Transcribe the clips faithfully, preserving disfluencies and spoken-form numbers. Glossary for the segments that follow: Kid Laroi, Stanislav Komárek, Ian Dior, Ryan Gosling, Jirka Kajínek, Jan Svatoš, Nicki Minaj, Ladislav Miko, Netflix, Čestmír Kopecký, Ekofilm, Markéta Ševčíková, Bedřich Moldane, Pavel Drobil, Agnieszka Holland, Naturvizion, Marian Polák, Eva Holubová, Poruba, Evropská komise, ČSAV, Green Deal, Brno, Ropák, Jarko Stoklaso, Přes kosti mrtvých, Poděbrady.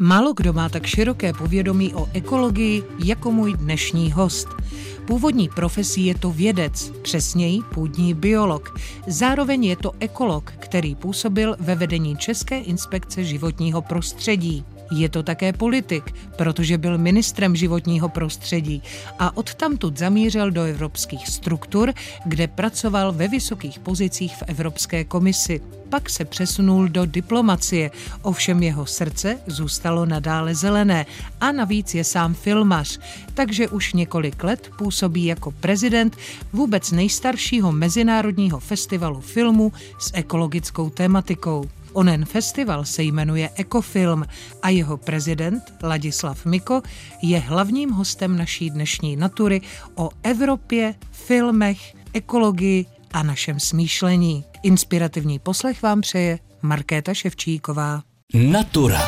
Málo kdo má tak široké povědomí o ekologii jako můj dnešní host. Původní profesí je to vědec, přesněji půdní biolog. Zároveň je to ekolog, který působil ve vedení České inspekce životního prostředí. Je to také politik, protože byl ministrem životního prostředí a odtamtud zamířil do evropských struktur, kde pracoval ve vysokých pozicích v Evropské komisi. Pak se přesunul do diplomacie, ovšem jeho srdce zůstalo nadále zelené a navíc je sám filmař, takže už několik let působí jako prezident vůbec nejstaršího mezinárodního festivalu filmu s ekologickou tematikou. Onen festival se jmenuje Ekofilm a jeho prezident Ladislav Miko je hlavním hostem naší dnešní Natury o Evropě, filmech, ekologii a našem smýšlení. Inspirativní poslech vám přeje Markéta Ševčíková. Natura.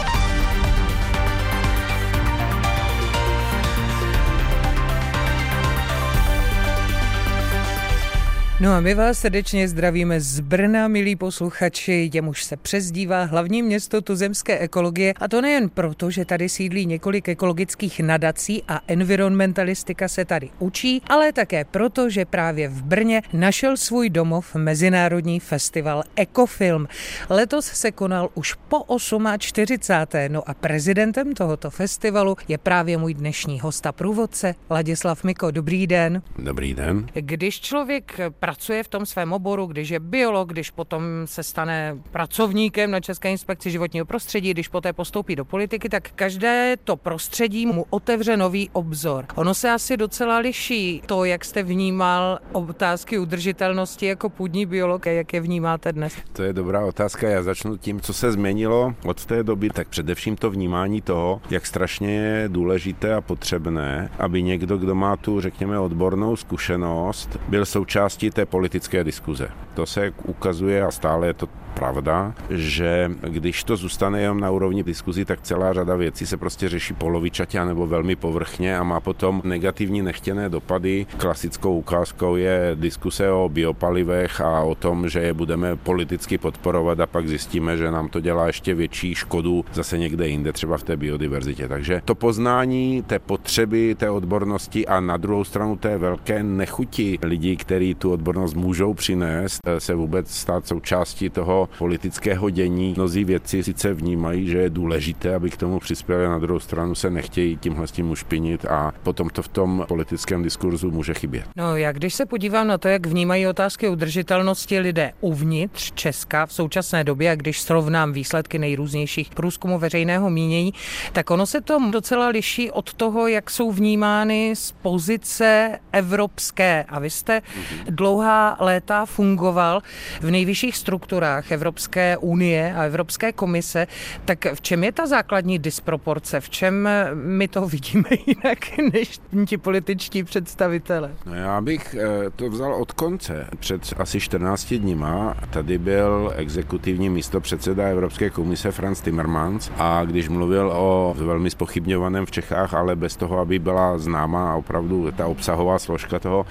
No a my vás srdečně zdravíme z Brna, milí posluchači, jemuž se přezdívá hlavní město tuzemské ekologie, a to nejen proto, že tady sídlí několik ekologických nadací a environmentalistika se tady učí, ale také proto, že právě v Brně našel svůj domov mezinárodní festival Ekofilm. Letos se konal už po čtyřicáté osmé. No a prezidentem tohoto festivalu je právě můj dnešní host a průvodce Ladislav Miko. Dobrý den. Dobrý den. Když člověk pracuje v tom svém oboru, když je biolog, když potom se stane pracovníkem na České inspekci životního prostředí, když poté postoupí do politiky, tak každé to prostředí mu otevře nový obzor. Ono se asi docela liší to, jak jste vnímal otázky udržitelnosti jako půdní biolog a jak je vnímáte dnes? To je dobrá otázka. Já začnu tím, co se změnilo od té doby, tak především to vnímání toho, jak strašně je důležité a potřebné, aby někdo, kdo má tu, řekněme, odbornou zkušenost, byl součástí té politické diskuze. To se ukazuje a stále je to pravda, že když to zůstane jenom na úrovni diskuzí, tak celá řada věcí se prostě řeší polovičatě nebo velmi povrchně a má potom negativní nechtěné dopady. Klasickou ukázkou je diskuse o biopalivech a o tom, že je budeme politicky podporovat a pak zjistíme, že nám to dělá ještě větší škodu zase někde jinde, třeba v té biodiverzitě. Takže to poznání té potřeby, té odbornosti a na druhou stranu té velké nechuti lidí, kteří tu odbornost můžou přinést, se vůbec stát součástí toho politického dění. Mnozí vědci sice vnímají, že je důležité, aby k tomu přispěli, na druhou stranu se nechtějí tímhle s tím ušpinit a potom to v tom politickém diskurzu může chybět. No, já když se podívám na to, jak vnímají otázky udržitelnosti lidé uvnitř Česka v současné době, a když srovnám výsledky nejrůznějších průzkumů veřejného mínění, tak ono se to docela liší od toho, jak jsou vnímány z pozice evropské. A vy jste dlouhá léta fungoval v nejvyšších strukturách Evropské unie a Evropské komise, tak v čem je ta základní disproporce? V čem my to vidíme jinak než ti političtí představitele? No já bych to vzal od konce. Před asi čtrnácti dníma tady byl exekutivní místopředseda Evropské komise Franz Timmermans a když mluvil o velmi zpochybňovaném v Čechách, ale bez toho, aby byla známa opravdu ta obsahová složka toho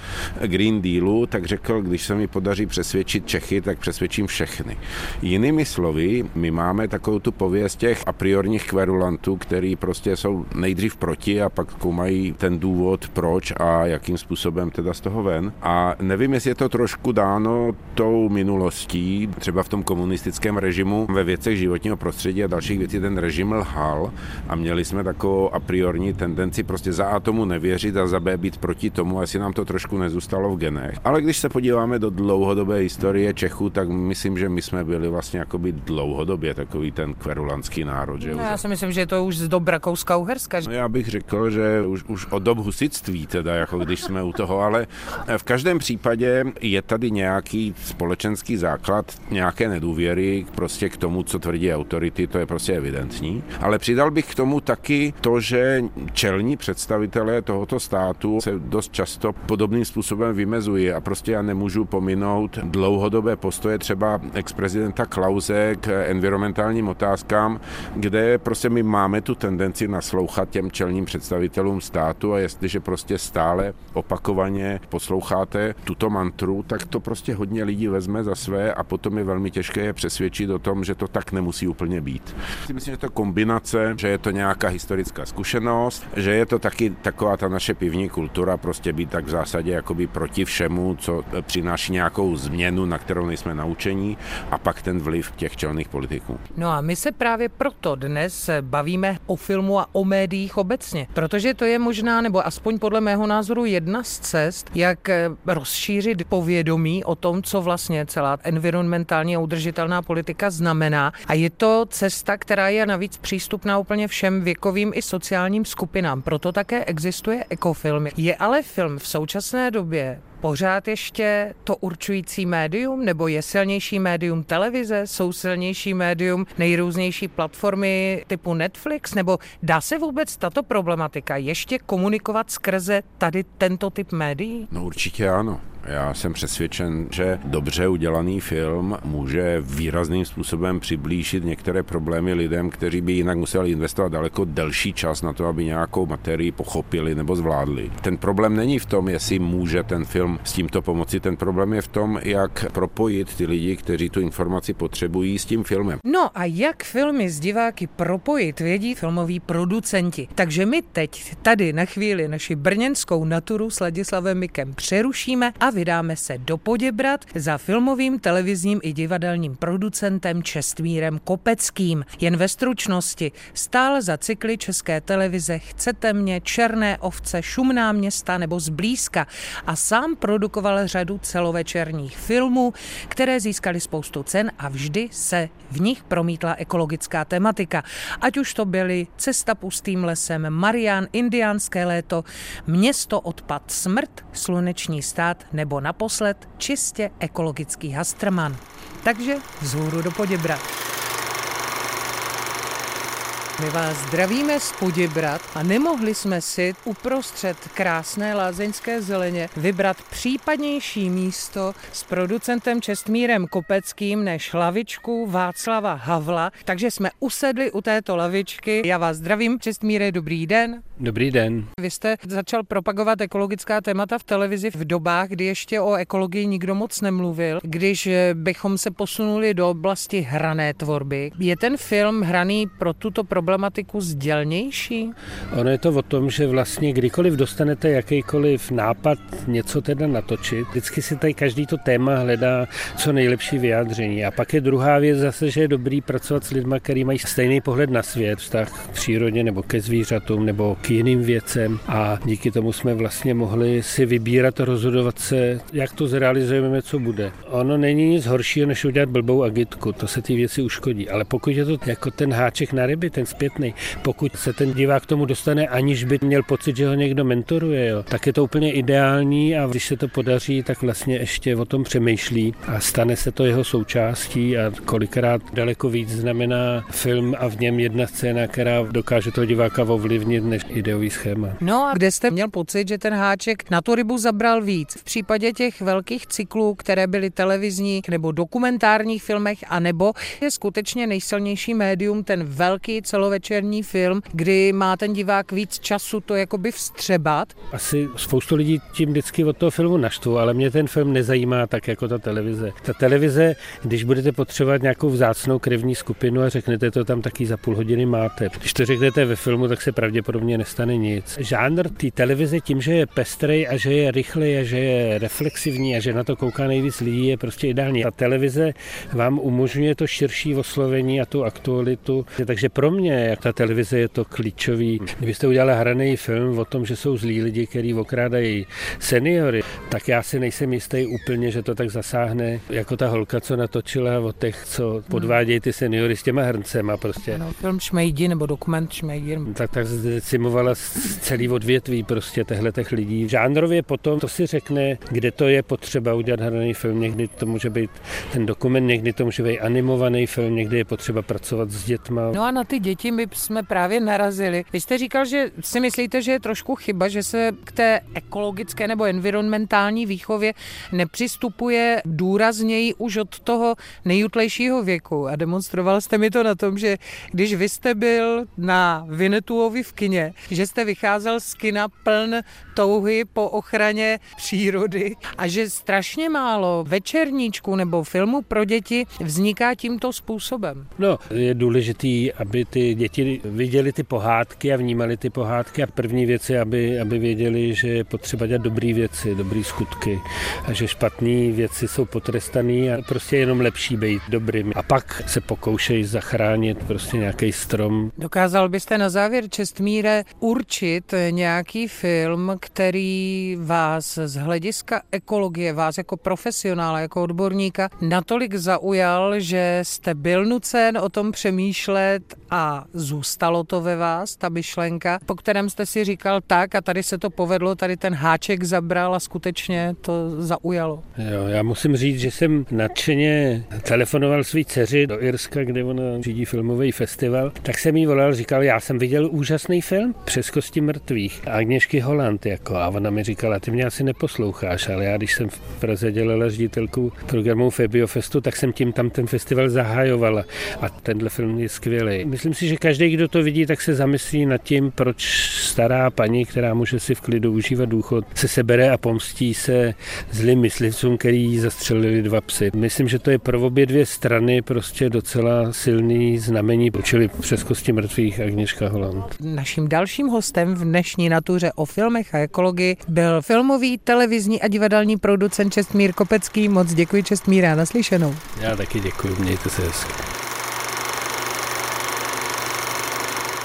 Green Dealu, tak řekl, když se mi podaří přesvědčit Čechy, tak přesvědčím všechny. Jinými slovy, my máme takovou tu pověst těch a priorních kverulantů, který prostě jsou nejdřív proti a pak koumají ten důvod, proč a jakým způsobem teda z toho ven. A nevím, jestli je to trošku dáno tou minulostí, třeba v tom komunistickém režimu ve věcech životního prostředí a dalších věcí ten režim lhal a měli jsme takovou a priorní tendenci prostě za A tomu nevěřit a za B být proti tomu, asi nám to trošku nezůstalo v genech. Ale když se podíváme do dlouhodobé historie Čechů, tak myslím, že my jsme byli vlastně jakoby dlouhodobě takový ten kverulantský národ. Že? No, já si myslím, že je to už z dob Rakouska-Uherska. No, já bych řekl, že už, už od dob husitství, teda, jako když jsme u toho, ale v každém případě je tady nějaký společenský základ, nějaké nedůvěry prostě k tomu, co tvrdí autority, to je prostě evidentní. Ale přidal bych k tomu taky to, že čelní představitelé tohoto státu se dost často podobným způsobem vymezují a prostě já nemůžu pominout dlouhodobé postoje třeba expres prezidenta Klause k environmentálním otázkám, kde prostě my máme tu tendenci naslouchat těm čelním představitelům státu, a jestliže prostě stále opakovaně posloucháte tuto mantru, tak to prostě hodně lidí vezme za své a potom je velmi těžké je přesvědčit o tom, že to tak nemusí úplně být. Myslím, že to kombinace, že je to nějaká historická zkušenost, že je to taky taková ta naše pivní kultura, prostě být tak v zásadě jakoby proti všemu, co přináší nějakou změnu, na kterou nejsme naučení, a pak ten vliv těch čelných politiků. No a my se právě proto dnes bavíme o filmu a o médiích obecně, protože to je možná, nebo aspoň podle mého názoru, jedna z cest, jak rozšířit povědomí o tom, co vlastně celá environmentálně udržitelná politika znamená, a je to cesta, která je navíc přístupná úplně všem věkovým i sociálním skupinám. Proto také existuje Ekofilm. Je ale film v současné době pořád ještě to určující médium, nebo je silnější médium televize, jsou silnější médium nejrůznější platformy typu Netflix, nebo dá se vůbec tato problematika ještě komunikovat skrze tady tento typ médií? No určitě ano. Já jsem přesvědčen, že dobře udělaný film může výrazným způsobem přiblížit některé problémy lidem, kteří by jinak museli investovat daleko delší čas na to, aby nějakou materii pochopili nebo zvládli. Ten problém není v tom, jestli může ten film s tímto pomoci, ten problém je v tom, jak propojit ty lidi, kteří tu informaci potřebují, s tím filmem. No a jak filmy s diváky propojit, vědí filmoví producenti. Takže my teď tady na chvíli naši brněnskou naturu s Ladislavem Mikem přerušíme a vydáme se do Poděbrad za filmovým, televizním i divadelním producentem Čestmírem Kopeckým. Jen ve stručnosti: stál za cykly České televize Chcete mě, Černé ovce, Šumná města nebo Zblízka a sám produkoval řadu celovečerních filmů, které získaly spoustu cen a vždy se v nich promítla ekologická tematika. Ať už to byly Cesta pustým lesem, Marian, Indiánské léto, Město odpad, Smrt, Sluneční stát nebo naposled čistě ekologický Hastrman. Takže vzhůru do Poděbrad. My vás zdravíme z Poděbrad a nemohli jsme si uprostřed krásné lázeňské zeleně vybrat případnější místo s producentem Čestmírem Kopeckým než lavičku Václava Havla, takže jsme usedli u této lavičky. Já vás zdravím, Čestmíre, dobrý den. Dobrý den. Vy jste začal propagovat ekologická témata v televizi v dobách, kdy ještě o ekologii nikdo moc nemluvil. Když bychom se posunuli do oblasti hrané tvorby, je ten film hraný pro tuto problematiku sdělnější? Ono je to o tom, že vlastně kdykoliv dostanete jakýkoliv nápad něco teda natočit, vždycky si tady každý to téma hledá co nejlepší vyjádření. A pak je druhá věc zase, že je dobrý pracovat s lidma, který mají stejný pohled na svět, vztah k přírodě nebo ke zvířatům nebo k jiným věcem, a díky tomu jsme vlastně mohli si vybírat a rozhodovat se, jak to zrealizujeme, co bude. Ono není nic horšího, než udělat blbou agitku, to se ty věci uškodí, ale pokud je to jako ten háček na ryby, ten zpětný, pokud se ten divák k tomu dostane, aniž by měl pocit, že ho někdo mentoruje, jo, tak je to úplně ideální, a když se to podaří, tak vlastně ještě o tom přemýšlí a stane se to jeho součástí, a kolikrát daleko víc znamená film a v něm jedna scéna, která dokáže toho diváka ovlivnit, než ideový schéma. No a kde jste měl pocit, že ten háček na tu rybu zabral víc? V případě těch velkých cyklů, které byly televizní nebo dokumentárních filmech, anebo je skutečně nejsilnější médium ten velký celovečerní film, kdy má ten divák víc času to jakoby vstřebat? Asi spoustu lidí tím vždycky od toho filmu naštvou, ale mě ten film nezajímá tak jako ta televize. Ta televize, když budete potřebovat nějakou vzácnou krevní skupinu a řeknete to tam, taky za půl hodiny máte. Když to řeknete ve filmu, tak se pravděpodobně nestane nic. Žánr té televize tím, že je pestrej a že je rychlej a že je reflexivní a že na to kouká nejvíc lidí, je prostě ideální. Ta televize vám umožňuje to širší oslovení a tu aktualitu. Takže pro mě, jak ta televize, je to klíčový. Kdybyste udělala hraný film o tom, že jsou zlí lidi, kteří okrádají seniory, tak já si nejsem jistý úplně, že to tak zasáhne jako ta holka, co natočila o těch, co podvádějí ty seniory s těma hrncema prostě. No, film Šmejdi nebo dokument Šmejdi. Tak tak zdecimovala celý odvětví prostě těch lidí. Žánrově potom to si řekne, kde to je potřeba udělat hraný film. Někdy to může být ten dokument, někdy to může být animovaný film, někdy je potřeba pracovat s dětma. No a na ty děti oběti my jsme právě narazili. Vy jste říkal, že si myslíte, že je trošku chyba, že se k té ekologické nebo environmentální výchově nepřistupuje důrazněji už od toho nejjutlejšího věku. A demonstroval jste mi to na tom, že když vy jste byl na Vinnetuovi v kině, že jste vycházel z kina pln touhy po ochraně přírody a že strašně málo večerníčků nebo filmů pro děti vzniká tímto způsobem. No, je důležitý, aby ty děti viděly ty pohádky a vnímaly ty pohádky a první věci, aby, aby věděli, že je potřeba dělat dobrý věci, dobrý skutky a že špatné věci jsou potrestané a prostě jenom lepší být dobrým. A pak se pokoušej zachránit prostě nějaký strom. Dokázal byste na závěr, Čestmíre, určit nějaký film, který vás z hlediska ekologie, vás jako profesionála, jako odborníka natolik zaujal, že jste byl nucen o tom přemýšlet a zůstalo to ve vás, ta myšlenka, po kterém jste si říkal tak a tady se to povedlo, tady ten háček zabral a skutečně to zaujalo? Jo, já musím říct, že jsem nadšeně telefonoval svý dceři do Irska, kde ona řídí filmový festival, tak jsem jí volal, říkal, já jsem viděl úžasný film Přes kosti mrtvých, Agnieszky Holland, jako, a ona mi říkala, ty mě asi neposloucháš, ale já, když jsem v Praze dělala ředitelku programu Febiofestu, tak jsem tím tam ten festival zahajovala a tenhle film je skvělý. Myslím si, že každý, kdo to vidí, tak se zamyslí nad tím, proč stará paní, která může si v klidu užívat důchod, se sebere a pomstí se zlým myslivcům, který zastřelili dva psy. Myslím, že to je pro obě dvě strany prostě docela silný znamení, čili Přes kosti mrtvých Agnieszka Holland. Naším dalším hostem v dnešní Natuře o filmech a ekologii byl filmový, televizní a divadelní producent Čestmír Kopecký. Moc děkuji, Čestmíra, naslyšenou. Já taky děkuji, mějte se hezky.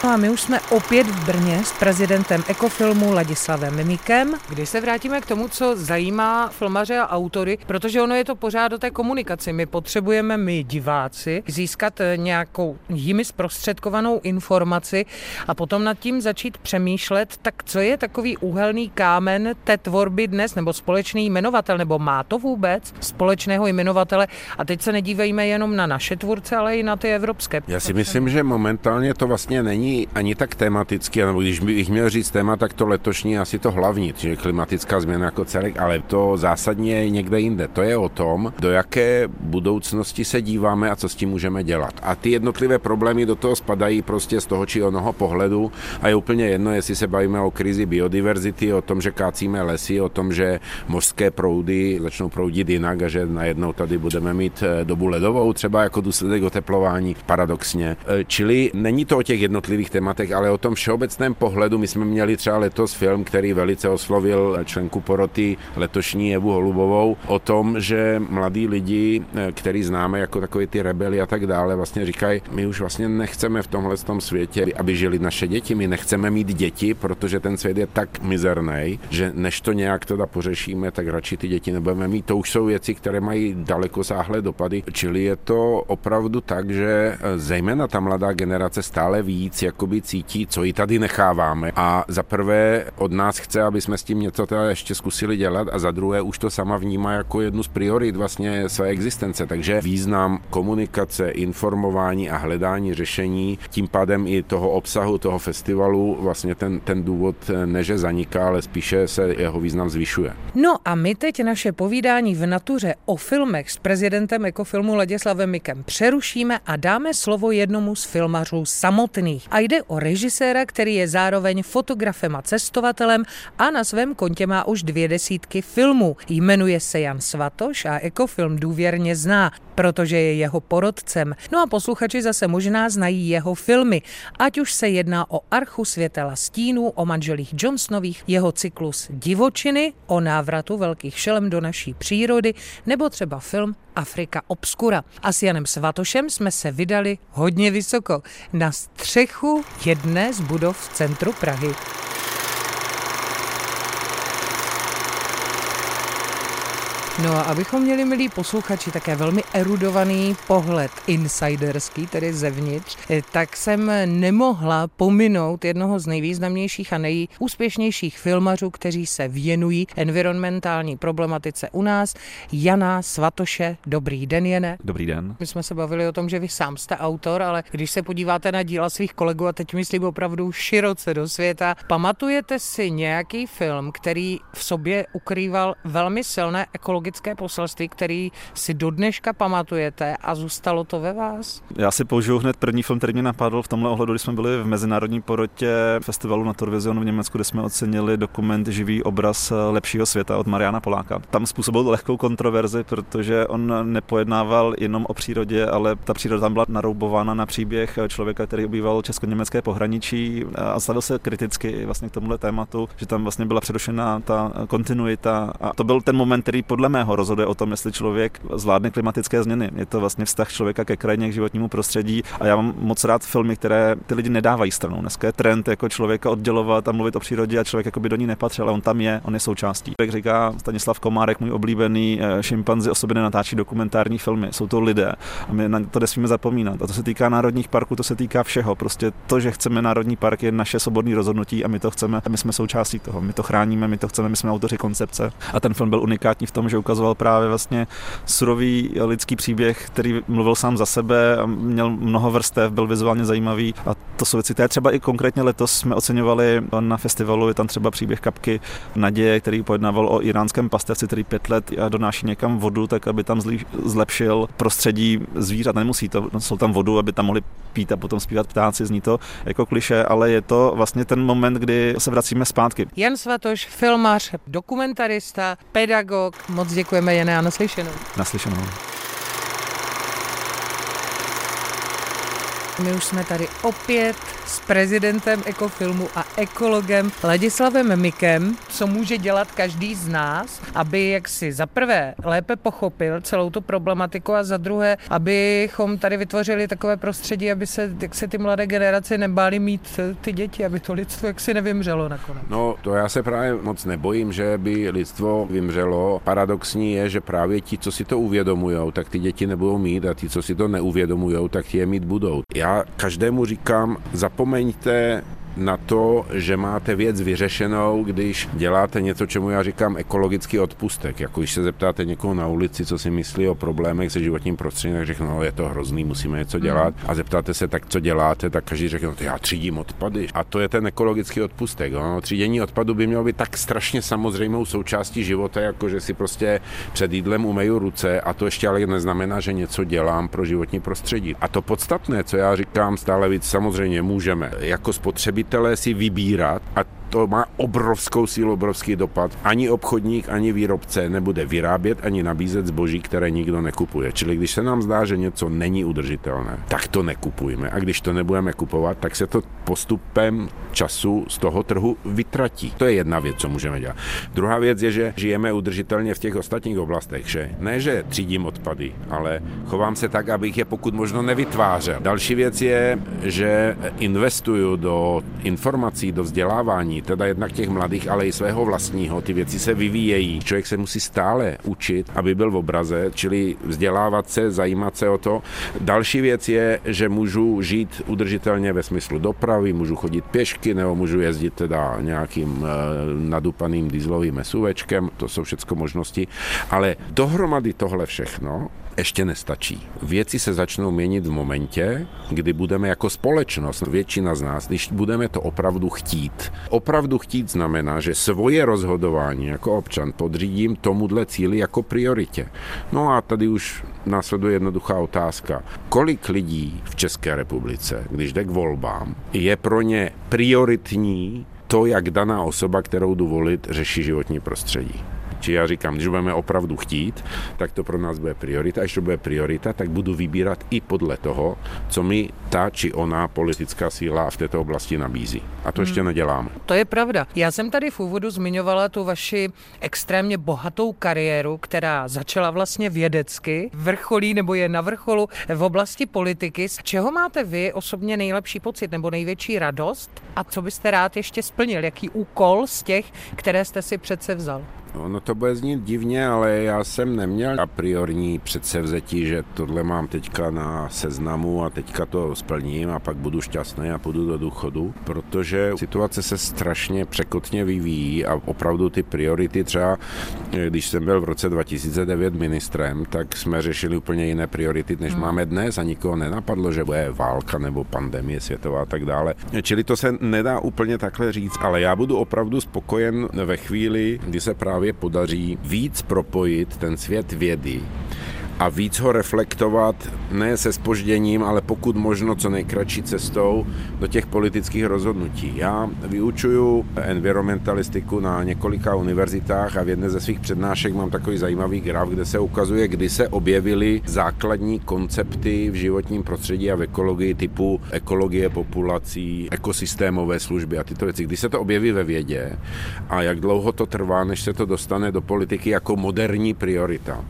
No a my už jsme opět v Brně s prezidentem Ekofilmu Ladislavem Mikem, kdy se vrátíme k tomu, co zajímá filmaře a autory, protože ono je to pořád o té komunikaci. My potřebujeme, my diváci, získat nějakou jimi zprostředkovanou informaci a potom nad tím začít přemýšlet, tak co je takový úhelný kámen té tvorby dnes, nebo společný jmenovatel, nebo má to vůbec společného jmenovatele. A teď se nedívejme jenom na naše tvůrce, ale i na ty evropské. Já si myslím, že momentálně to vlastně není ani tak tematicky, nebo když bych měl říct téma, tak to letošní asi to hlavní, že klimatická změna jako celek, ale to zásadně je někde jinde. To je o tom, do jaké budoucnosti se díváme a co s tím můžeme dělat. A ty jednotlivé problémy do toho spadají prostě z toho či onoho pohledu a je úplně jedno, jestli se bavíme o krizi biodiverzity, o tom, že kácíme lesy, o tom, že mořské proudy začnou proudit jinak a že najednou tady budeme mít dobu ledovou, třeba jako důsledek oteplování, paradoxně. Čili není to o těch jednotlivých tématech, ale o tom všeobecném pohledu. My jsme měli třeba letos film, který velice oslovil členku poroty letošní Evu Holubovou, o tom, že mladí lidi, který známe jako takový ty rebeli a tak dále, vlastně říkají, my už vlastně nechceme v tomhle tom světě, aby žili naše děti, my nechceme mít děti, protože ten svět je tak mizerný, že než to nějak teda pořešíme, tak radši ty děti nebudeme mít. To už jsou věci, které mají dalekosáhlé dopady, čili je to opravdu tak, že zejména ta mladá generace stále víc jakoby cítí, co ji tady necháváme. A za prvé od nás chce, aby jsme s tím něco teda ještě zkusili dělat a za druhé už to sama vnímá jako jednu z priorit vlastně své existence. Takže význam komunikace, informování a hledání řešení, tím pádem i toho obsahu, toho festivalu, vlastně ten, ten důvod ne, že zaniká, ale spíše se jeho význam zvyšuje. No a my teď naše povídání v Natuře o filmech s prezidentem Ekofilmu Ladislavem Mikem přerušíme a dáme slovo jednomu z filmařů samotných. A jde o režiséra, který je zároveň fotografem a cestovatelem a na svém kontě má už dvě desítky filmů. Jmenuje se Jan Svatoš a Ekofilm důvěrně zná, protože je jeho porotcem. No a posluchači zase možná znají jeho filmy, ať už se jedná o Archu světela stínů, o manželích Johnsonových, jeho cyklus Divočiny, o návratu velkých šelem do naší přírody, nebo třeba film Afrika obskura. A s Janem Svatošem jsme se vydali hodně vysoko, na střechu jedné z budov v centru Prahy. No a abychom měli, milí posluchači, také velmi erudovaný pohled insiderský, tedy zevnitř, tak jsem nemohla pominout jednoho z nejvýznamnějších a nejúspěšnějších filmařů, kteří se věnují environmentální problematice u nás, Jana Svatoše. Dobrý den, Jene. Dobrý den. My jsme se bavili o tom, že vy sám jste autor, ale když se podíváte na díla svých kolegů, a teď myslím opravdu široce do světa, pamatujete si nějaký film, který v sobě ukrýval velmi silné ekologické poselství, který si do dneška pamatujete a zůstalo to ve vás? Já si použiju hned první film, který mě napadl v tomhle ohledu, když jsme byli v mezinárodní porotě festivalu Naturvizion v Německu, kde jsme ocenili dokument Živý obraz lepšího světa od Mariana Poláka. Tam způsobil lehkou kontroverzi, protože on nepojednával jenom o přírodě, ale ta příroda tam byla naroubována na příběh člověka, který obýval česko-německé pohraničí, a stavil se kriticky vlastně k tomuhle tématu, že tam vlastně byla přerušena ta kontinuita. A to byl ten moment, který podle mého rozhoduje o tom, jestli člověk zvládne klimatické změny. Je to vlastně vztah člověka ke krajině, k životnímu prostředí, a já mám moc rád filmy, které ty lidi nedávají stranou. Dneska je trend jako člověka oddělovat a mluvit o přírodě a člověk jako by do ní nepatřil, ale on tam je, on je součástí. Jak říká Stanislav Komárek, můj oblíbený, šimpanzi o sobě nenatáčí dokumentární filmy, jsou to lidé a my na to nesmíme zapomínat. A to se týká národních parků, to se týká všeho. Prostě to, že chceme národní park, je naše svobodné rozhodnutí a my to chceme, a my jsme součástí toho. My to chráníme, my to chceme, my jsme autoři koncepce. A ten film byl unikátní v tom, že ukazoval právě vlastně surový lidský příběh, který mluvil sám za sebe, měl mnoho vrstev, byl vizuálně zajímavý a to jsou věci, které třeba i konkrétně letos jsme oceňovali na festivalu. Je tam třeba příběh kapky Naděje, který pojednával o iránském pastevci, který pět let donáší někam vodu, tak aby tam zlepšil prostředí zvířat. Nemusí to, jsou tam vodu, aby tam mohli pít a potom zpívat ptáci, zní to jako klišé, ale je to vlastně ten moment, kdy se vracíme zpátky. Jan Svatoš, filmař, dokumentarista, pedagog. Moc děkujeme, Jene, a naslyšenou. Naslyšenou. My už jsme tady opět s prezidentem Ekofilmu a ekologem Ladislavem Mikem, co může dělat každý z nás, aby jaksi za prvé lépe pochopil celou tu problematiku a za druhé, abychom tady vytvořili takové prostředí, aby se, jak se ty mladé generace nebály mít ty děti, aby to lidstvo jaksi nevymřelo nakonec. No to já se právě moc nebojím, že by lidstvo vymřelo. Paradoxní je, že právě ti, co si to uvědomujou, tak ty děti nebudou mít a ti, co si to neuvědomujou, tak ti je mít budou. Já každému říkám, zapomeňte na to, že máte věc vyřešenou, když děláte něco, čemu já říkám ekologický odpustek. Jako když se zeptáte někoho na ulici, co si myslí o problémech se životním prostředím, tak řekne, no, je to hrozný, musíme něco dělat. A zeptáte se, tak co děláte, tak každý řekne, no, já třídím odpady. A to je ten ekologický odpustek. No, třídění odpadu by mělo být tak strašně samozřejmou součástí života, jako že si prostě před jídlem umeju ruce, a to ještě ale neznamená, že něco dělám pro životní prostředí. A to podstatné, co já říkám, stále víc samozřejmě můžeme jako spotřebitelé si vybírat, a to má obrovskou sílu, obrovský dopad. Ani obchodník, ani výrobce nebude vyrábět, ani nabízet zboží, které nikdo nekupuje. Čili když se nám zdá, že něco není udržitelné, tak to nekupujeme. A když to nebudeme kupovat, tak se to postupem času z toho trhu vytratí. To je jedna věc, co můžeme dělat. Druhá věc je, že žijeme udržitelně v těch ostatních oblastech, že ne, že třídím odpady, ale chovám se tak, abych je pokud možno nevytvářel. Další věc je, že investuju do informací, do vzdělávání, teda jednak těch mladých, ale i svého vlastního. Ty věci se vyvíjejí. Člověk se musí stále učit, aby byl v obraze, čili vzdělávat se, zajímat se o to. Další věc je, že můžu žít udržitelně ve smyslu dopravy, můžu chodit pěšky, nebo můžu jezdit teda nějakým nadupaným dieselovým esuvečkem. To jsou všechno možnosti, ale dohromady tohle všechno ještě nestačí. Věci se začnou měnit v momentě, kdy budeme jako společnost, většina z nás, když budeme to opravdu chtít. Opravdu chtít znamená, že svoje rozhodování jako občan podřídím tomuhle cíli jako prioritě. No a tady už následuje jednoduchá otázka. Kolik lidí v České republice, když jde k volbám, je pro ně prioritní to, jak daná osoba, kterou jdu volit, řeší životní prostředí? Či já říkám, když budeme opravdu chtít, tak to pro nás bude priorita. A když to bude priorita, tak budu vybírat i podle toho, co mi ta či ona politická síla v této oblasti nabízí. A to hmm. ještě neděláme. To je pravda. Já jsem tady v úvodu zmiňovala tu vaši extrémně bohatou kariéru, která začala vlastně vědecky, vrcholí nebo je na vrcholu v oblasti politiky. Z čeho máte vy osobně nejlepší pocit nebo největší radost? A co byste rád ještě splnil? Jaký úkol z těch, které jste si přece vzal? Ono to bude znít divně, ale já jsem neměl apriorní předsevzetí, že tohle mám teďka na seznamu a teďka to splním a pak budu šťastný a půjdu do důchodu, protože situace se strašně překotně vyvíjí a opravdu ty priority třeba, když jsem byl v roce dva tisíce devět ministrem, tak jsme řešili úplně jiné priority, než hmm. máme dnes a nikoho nenapadlo, že bude válka nebo pandemie světová a tak dále. Čili to se nedá úplně takhle říct, ale já budu opravdu spokojen ve chvíli, kdy se právě podaří víc propojit ten svět vědy a víc ho reflektovat, ne se zpožděním, ale pokud možno co nejkratší cestou do těch politických rozhodnutí. Já vyučuju environmentalistiku na několika univerzitách a v jedné ze svých přednášek mám takový zajímavý graf, kde se ukazuje, kdy se objevily základní koncepty v životním prostředí a v ekologii typu ekologie populací, ekosystémové služby a tyto věci. Kdy se to objeví ve vědě a jak dlouho to trvá, než se to dostane do politiky jako moderní priorita.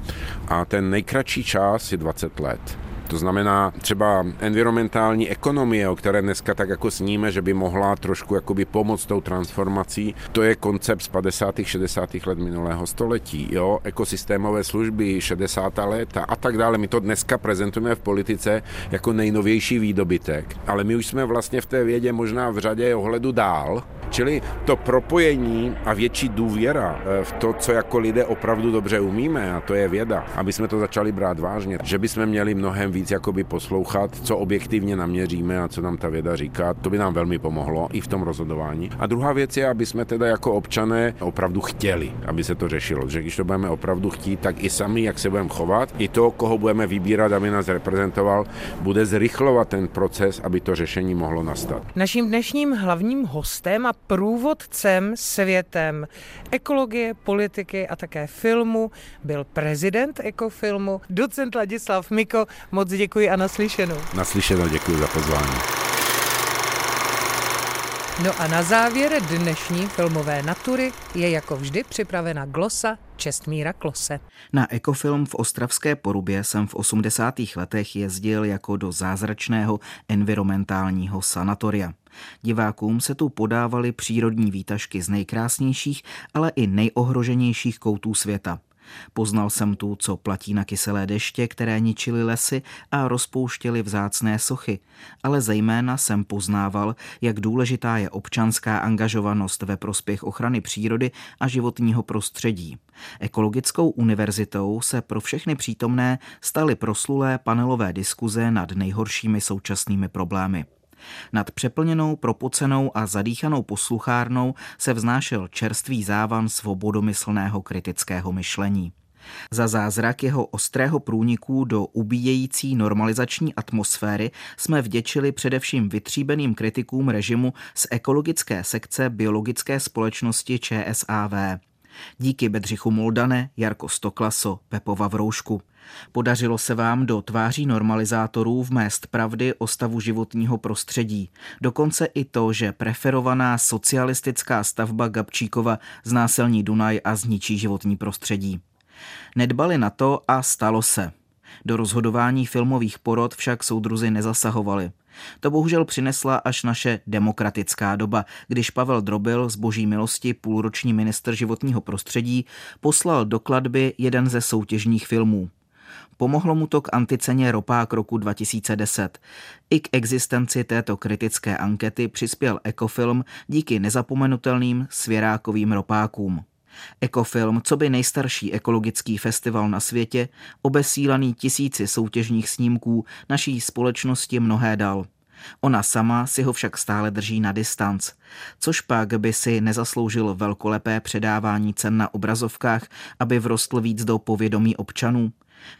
A ten nejkratší Kratší čas je dvacet let. To znamená třeba environmentální ekonomie, o které dneska tak jako sníme, že by mohla trošku jakoby pomoct tou transformací. To je koncept z padesátých, šedesátých let minulého století. Jo? Ekosystémové služby, šedesátá léta a tak dále. My to dneska prezentujeme v politice jako nejnovější výdobytek. Ale my už jsme vlastně v té vědě možná v řadě ohledu dál. Čili to propojení a větší důvěra v to, co jako lidé opravdu dobře umíme, a to je věda, aby jsme to začali brát vážně, že bychom měli mnohem víc jakoby poslouchat, co objektivně naměříme a co nám ta věda říká, to by nám velmi pomohlo i v tom rozhodování. A druhá věc je, aby jsme teda jako občané opravdu chtěli, aby se to řešilo, že když to budeme opravdu chtít, tak i sami, jak se budeme chovat, i to, koho budeme vybírat, aby nás reprezentoval, bude zrychlovat ten proces, aby to řešení mohlo nastat. Naším dnešním hlavním hostem a průvodcem světem ekologie, politiky a také filmu byl prezident Ekofilmu, docent Ladislav Miko. Moc děkuji a naslyšenou. Naslyšenou, děkuji za pozvání. No a na závěr dnešní filmové natury je jako vždy připravena glosa Čestmíra Klose. Na Ekofilm v ostravské Porubě jsem v osmdesátých letech jezdil jako do zázračného environmentálního sanatoria. Divákům se tu podávaly přírodní výtažky z nejkrásnějších, ale i nejohroženějších koutů světa. Poznal jsem tu, co platí na kyselé deště, které ničily lesy a rozpouštěly vzácné sochy, ale zejména jsem poznával, jak důležitá je občanská angažovanost ve prospěch ochrany přírody a životního prostředí. Ekologickou univerzitou se pro všechny přítomné staly proslulé panelové diskuze nad nejhoršími současnými problémy. Nad přeplněnou, propocenou a zadýchanou posluchárnou se vznášel čerstvý závan svobodomyslného kritického myšlení. Za zázrak jeho ostrého průniku do ubíjející normalizační atmosféry jsme vděčili především vytříbeným kritikům režimu z ekologické sekce biologické společnosti ČSAV. Díky Bedřichu Moldane, Jarko Stoklaso, Pepova v roušku. Podařilo se vám do tváří normalizátorů vmést pravdy o stavu životního prostředí. Dokonce i to, že preferovaná socialistická stavba Gabčíkova znásilní Dunaj a zničí životní prostředí. Nedbali na to a stalo se. Do rozhodování filmových porod však soudruzi nezasahovali. To bohužel přinesla až naše demokratická doba, když Pavel Drobil, z boží milosti půlroční ministr životního prostředí, poslal do kladby jeden ze soutěžních filmů. Pomohlo mu to k anticeně Ropák roku dva tisíce deset. I k existenci této kritické ankety přispěl Ekofilm díky nezapomenutelným svěrákovým ropákům. Ekofilm, coby nejstarší ekologický festival na světě, obesílaný tisíci soutěžních snímků, naší společnosti mnohé dal. Ona sama si ho však stále drží na distanc, což pak by si nezasloužil velkolepé předávání cen na obrazovkách, aby vrostl víc do povědomí občanů.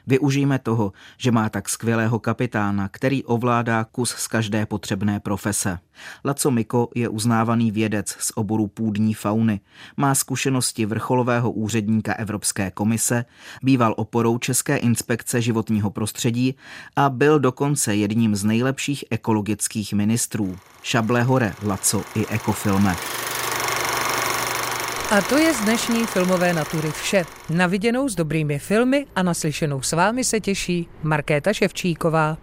Využijme toho, že má tak skvělého kapitána, který ovládá kus z každé potřebné profese. Laco Miko je uznávaný vědec z oboru půdní fauny, má zkušenosti vrcholového úředníka Evropské komise, býval oporou České inspekce životního prostředí a byl dokonce jedním z nejlepších ekologických ministrů. Šable hore, Laco i Ekofilme. A to je z dnešní filmové natury vše. Na viděnou s dobrými filmy a naslyšenou s vámi se těší Markéta Ševčíková.